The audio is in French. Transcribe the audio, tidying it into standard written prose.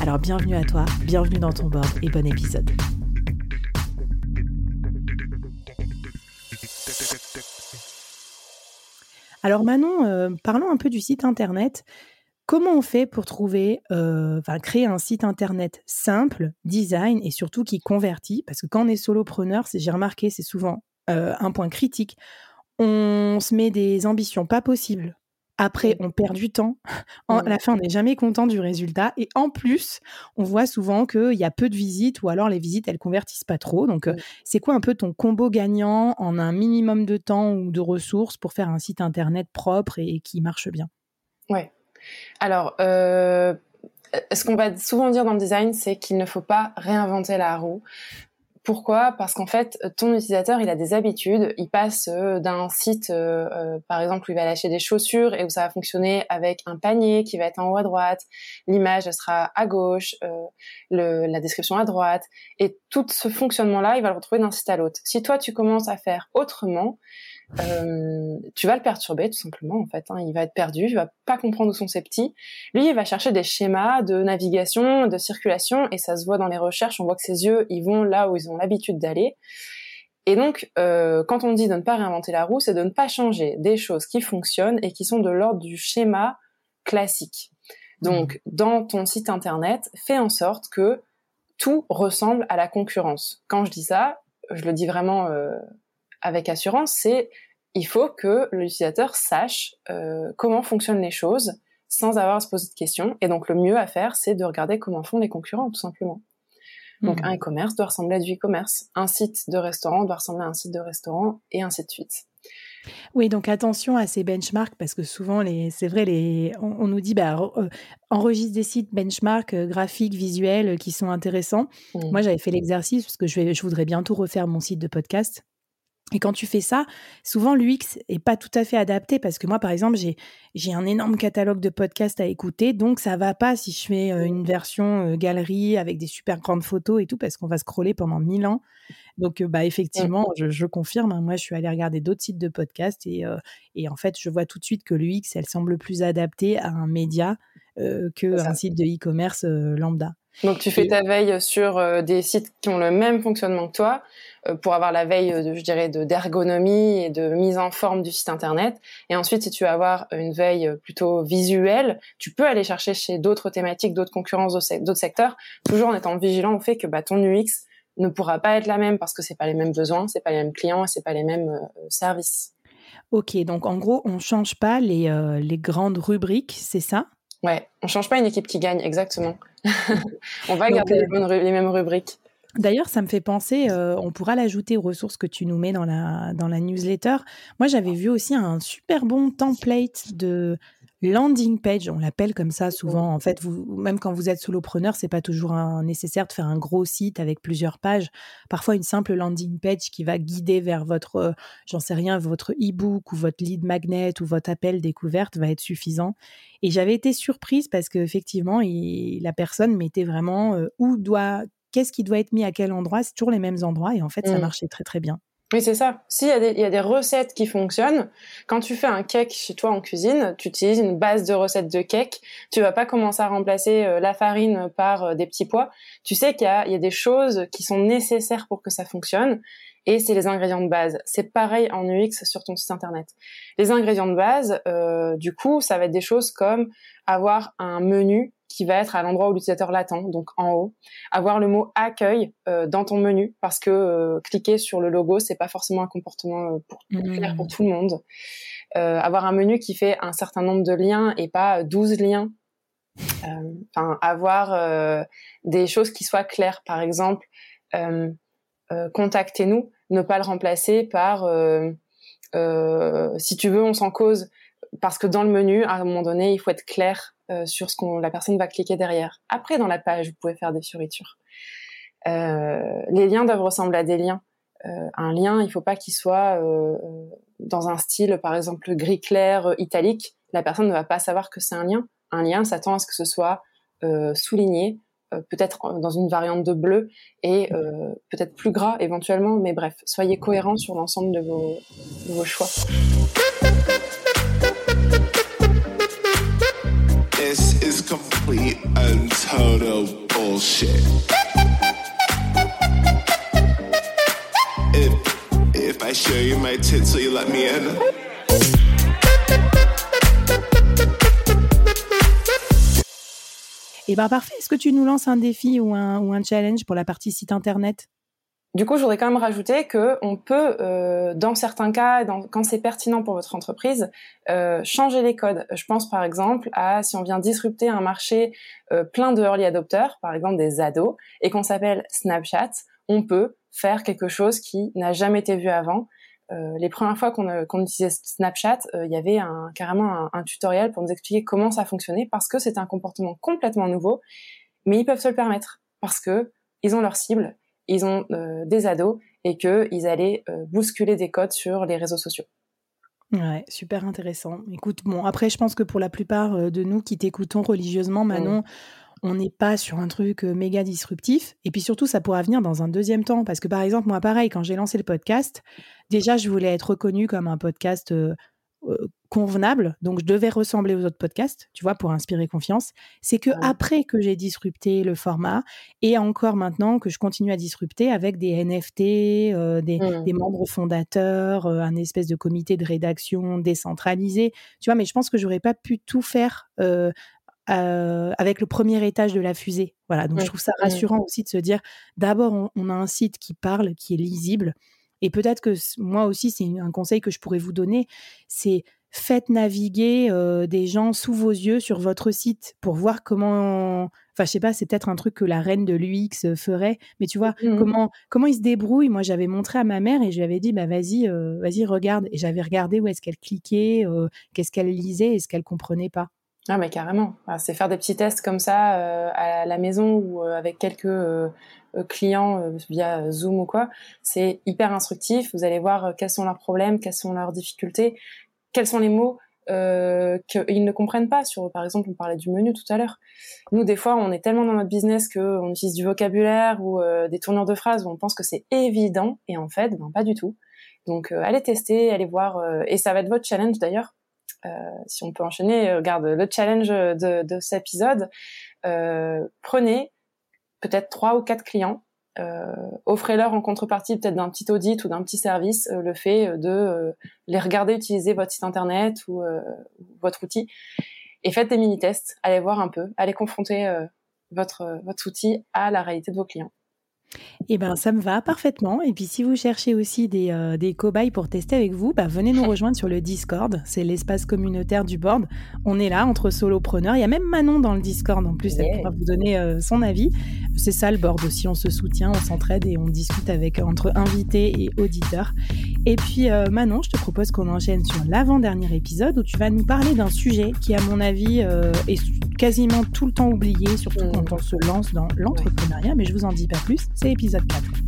Alors bienvenue à toi, bienvenue dans ton board et bon épisode. Alors Manon, parlons un peu du site internet. Comment on fait pour trouver, créer un site internet simple, design et surtout qui convertit ? Parce que quand on est solopreneur, j'ai remarqué, c'est souvent un point critique. On se met des ambitions pas possibles. Après, on perd du temps. À la fin, on n'est jamais content du résultat. Et en plus, on voit souvent qu'il y a peu de visites ou alors les visites, elles ne convertissent pas trop. Donc, c'est quoi un peu ton combo gagnant en un minimum de temps ou de ressources pour faire un site internet propre et qui marche bien ? Ouais. Alors, ce qu'on va souvent dire dans le design, c'est qu'il ne faut pas réinventer la roue. Pourquoi ? Parce qu'en fait, ton utilisateur, il a des habitudes. Il passe d'un site, par exemple, où il va lâcher des chaussures et où ça va fonctionner avec un panier qui va être en haut à droite, l'image sera à gauche, la description à droite. Et tout ce fonctionnement-là, il va le retrouver d'un site à l'autre. Si toi, tu commences à faire autrement, tu vas le perturber tout simplement en fait, hein. Il va être perdu, il va pas comprendre où sont ses petits. Lui, il va chercher des schémas de navigation, de circulation et ça se voit dans les recherches, on voit que ses yeux, ils vont là où ils ont l'habitude d'aller. Et donc, quand on dit de ne pas réinventer la roue, c'est de ne pas changer des choses qui fonctionnent et qui sont de l'ordre du schéma classique. Donc, dans ton site internet, fais en sorte que tout ressemble à la concurrence. Quand je dis ça, je le dis vraiment... avec assurance, c'est il faut que l'utilisateur sache comment fonctionnent les choses sans avoir à se poser de questions. Et donc, le mieux à faire, c'est de regarder comment font les concurrents, tout simplement. Donc, un e-commerce doit ressembler à du e-commerce. Un site de restaurant doit ressembler à un site de restaurant et ainsi de suite. Oui, donc attention à ces benchmarks parce que souvent, on nous dit enregistre des sites benchmark graphiques, visuels qui sont intéressants. Moi, j'avais fait l'exercice parce que je voudrais bientôt refaire mon site de podcast. Et quand tu fais ça, souvent l'UX n'est pas tout à fait adapté parce que moi, par exemple, j'ai un énorme catalogue de podcasts à écouter, donc ça ne va pas si je fais une version galerie avec des super grandes photos et tout parce qu'on va scroller pendant 1000 ans. Donc, effectivement, je confirme, hein, moi, je suis allée regarder d'autres sites de podcasts et en fait, je vois tout de suite que l'UX, elle semble plus adaptée à un média qu'à un site de e-commerce lambda. Donc, tu fais ta veille sur des sites qui ont le même fonctionnement que toi pour avoir la veille, d'ergonomie et de mise en forme du site internet. Et ensuite, si tu veux avoir une veille plutôt visuelle, tu peux aller chercher chez d'autres thématiques, d'autres concurrences, d'autres secteurs, toujours en étant vigilant au fait que ton UX ne pourra pas être la même parce que c'est pas les mêmes besoins, c'est pas les mêmes clients et c'est pas les mêmes services. Ok, donc en gros, on change pas les grandes rubriques, c'est ça ? Ouais, on change pas une équipe qui gagne, exactement. On va garder les mêmes rubriques. D'ailleurs, ça me fait penser, on pourra l'ajouter aux ressources que tu nous mets dans la newsletter. Moi, j'avais vu aussi un super bon template de landing page, on l'appelle comme ça souvent. En fait, même quand vous êtes solopreneur, c'est pas toujours nécessaire de faire un gros site avec plusieurs pages. Parfois, une simple landing page qui va guider vers votre, votre e-book ou votre lead magnet ou votre appel découverte va être suffisant. Et j'avais été surprise parce qu'effectivement, la personne mettait vraiment qu'est-ce qui doit être mis à quel endroit ? C'est toujours les mêmes endroits et en fait, ça marchait très, très bien. Oui, c'est ça. S'il y a des recettes qui fonctionnent, quand tu fais un cake chez toi en cuisine, tu utilises une base de recettes de cake. Tu vas pas commencer à remplacer la farine par des petits pois. Tu sais qu'il y a des choses qui sont nécessaires pour que ça fonctionne et c'est les ingrédients de base. C'est pareil en UX sur ton site internet. Les ingrédients de base, du coup, ça va être des choses comme avoir un menu qui va être à l'endroit où l'utilisateur l'attend, donc en haut. Avoir le mot « accueil » dans ton menu, parce que cliquer sur le logo, c'est pas forcément un comportement clair pour tout le monde. Avoir un menu qui fait un certain nombre de liens et pas 12 liens. Avoir des choses qui soient claires. Par exemple, contactez-nous, ne pas le remplacer par si tu veux, on s'en cause. Parce que dans le menu, à un moment donné, il faut être clair sur ce qu'on la personne va cliquer derrière. Après, dans la page, vous pouvez faire des fioritures. Les liens doivent ressembler à des liens. Un lien, il ne faut pas qu'il soit dans un style, par exemple, gris clair, italique. La personne ne va pas savoir que c'est un lien. Un lien s'attend à ce que ce soit souligné, peut-être dans une variante de bleu et peut-être plus gras éventuellement, mais bref, soyez cohérents sur l'ensemble de vos choix. This is complete and total bullshit. If I show you my tits, will you let me in? Eh bien, parfait. Est-ce que tu nous lances un défi ou un challenge pour la partie site internet ? Du coup, je voudrais quand même rajouter qu'on peut, dans certains cas, quand c'est pertinent pour votre entreprise, changer les codes. Je pense par exemple à si on vient disrupter un marché plein de early adopters, par exemple des ados, et qu'on s'appelle Snapchat, on peut faire quelque chose qui n'a jamais été vu avant. Les premières fois qu'on utilisait Snapchat, il y avait carrément un tutoriel pour nous expliquer comment ça fonctionnait, parce que c'est un comportement complètement nouveau, mais ils peuvent se le permettre, parce que ils ont leur cible, ils ont des ados, et qu'ils allaient bousculer des codes sur les réseaux sociaux. Ouais, super intéressant. Écoute, bon, après, je pense que pour la plupart de nous qui t'écoutons religieusement, Manon, on n'est pas sur un truc méga disruptif. Et puis surtout, ça pourra venir dans un deuxième temps. Parce que par exemple, moi, pareil, quand j'ai lancé le podcast, déjà, je voulais être reconnue comme un podcast convenable. Donc, je devais ressembler aux autres podcasts, tu vois, pour inspirer confiance. C'est que après que j'ai disrupté le format, et encore maintenant que je continue à disrupter avec des NFT, des membres fondateurs, un espèce de comité de rédaction décentralisé. Tu vois, mais je pense que j'aurais pas pu tout faire avec le premier étage de la fusée. Voilà, donc je trouve ça rassurant aussi de se dire, d'abord, on a un site qui parle, qui est lisible, et peut-être que moi aussi, c'est un conseil que je pourrais vous donner, c'est faites naviguer des gens sous vos yeux sur votre site pour voir comment... Enfin, je sais pas, c'est peut-être un truc que la reine de l'UX ferait, mais tu vois, comment ils se débrouillent. Moi, j'avais montré à ma mère et je lui avais dit, bah, vas-y, regarde. Et j'avais regardé où est-ce qu'elle cliquait, qu'est-ce qu'elle lisait et ce qu'elle comprenait pas. Ah mais carrément, alors, c'est faire des petits tests comme ça à la maison ou avec quelques clients via Zoom ou quoi, c'est hyper instructif, vous allez voir quels sont leurs problèmes, quelles sont leurs difficultés, quels sont les mots qu'ils ne comprennent pas. Par exemple, on parlait du menu tout à l'heure. Nous, des fois, on est tellement dans notre business qu'on utilise du vocabulaire ou des tournures de phrases où on pense que c'est évident et en fait, ben pas du tout. Donc allez tester, allez voir, et ça va être votre challenge d'ailleurs. Si on peut enchaîner, regarde le challenge de cet épisode. Prenez peut-être 3 ou 4 clients, offrez-leur en contrepartie peut-être d'un petit audit ou d'un petit service le fait de les regarder utiliser votre site internet ou votre outil, et faites des mini-tests, allez voir un peu, allez confronter votre outil à la réalité de vos clients. Eh bien, ça me va parfaitement. Et puis, si vous cherchez aussi des cobayes pour tester avec vous, bah, venez nous rejoindre sur le Discord. C'est l'espace communautaire du board. On est là, entre solopreneurs. Il y a même Manon dans le Discord. En plus, elle pourra vous donner son avis. C'est ça, le board aussi. On se soutient, on s'entraide et on discute entre invités et auditeurs. Et puis, Manon, je te propose qu'on enchaîne sur l'avant-dernier épisode où tu vas nous parler d'un sujet qui, à mon avis, est quasiment tout le temps oublié, surtout quand on se lance dans l'entrepreneuriat. Mais je vous en dis pas plus. C'est épisode 4.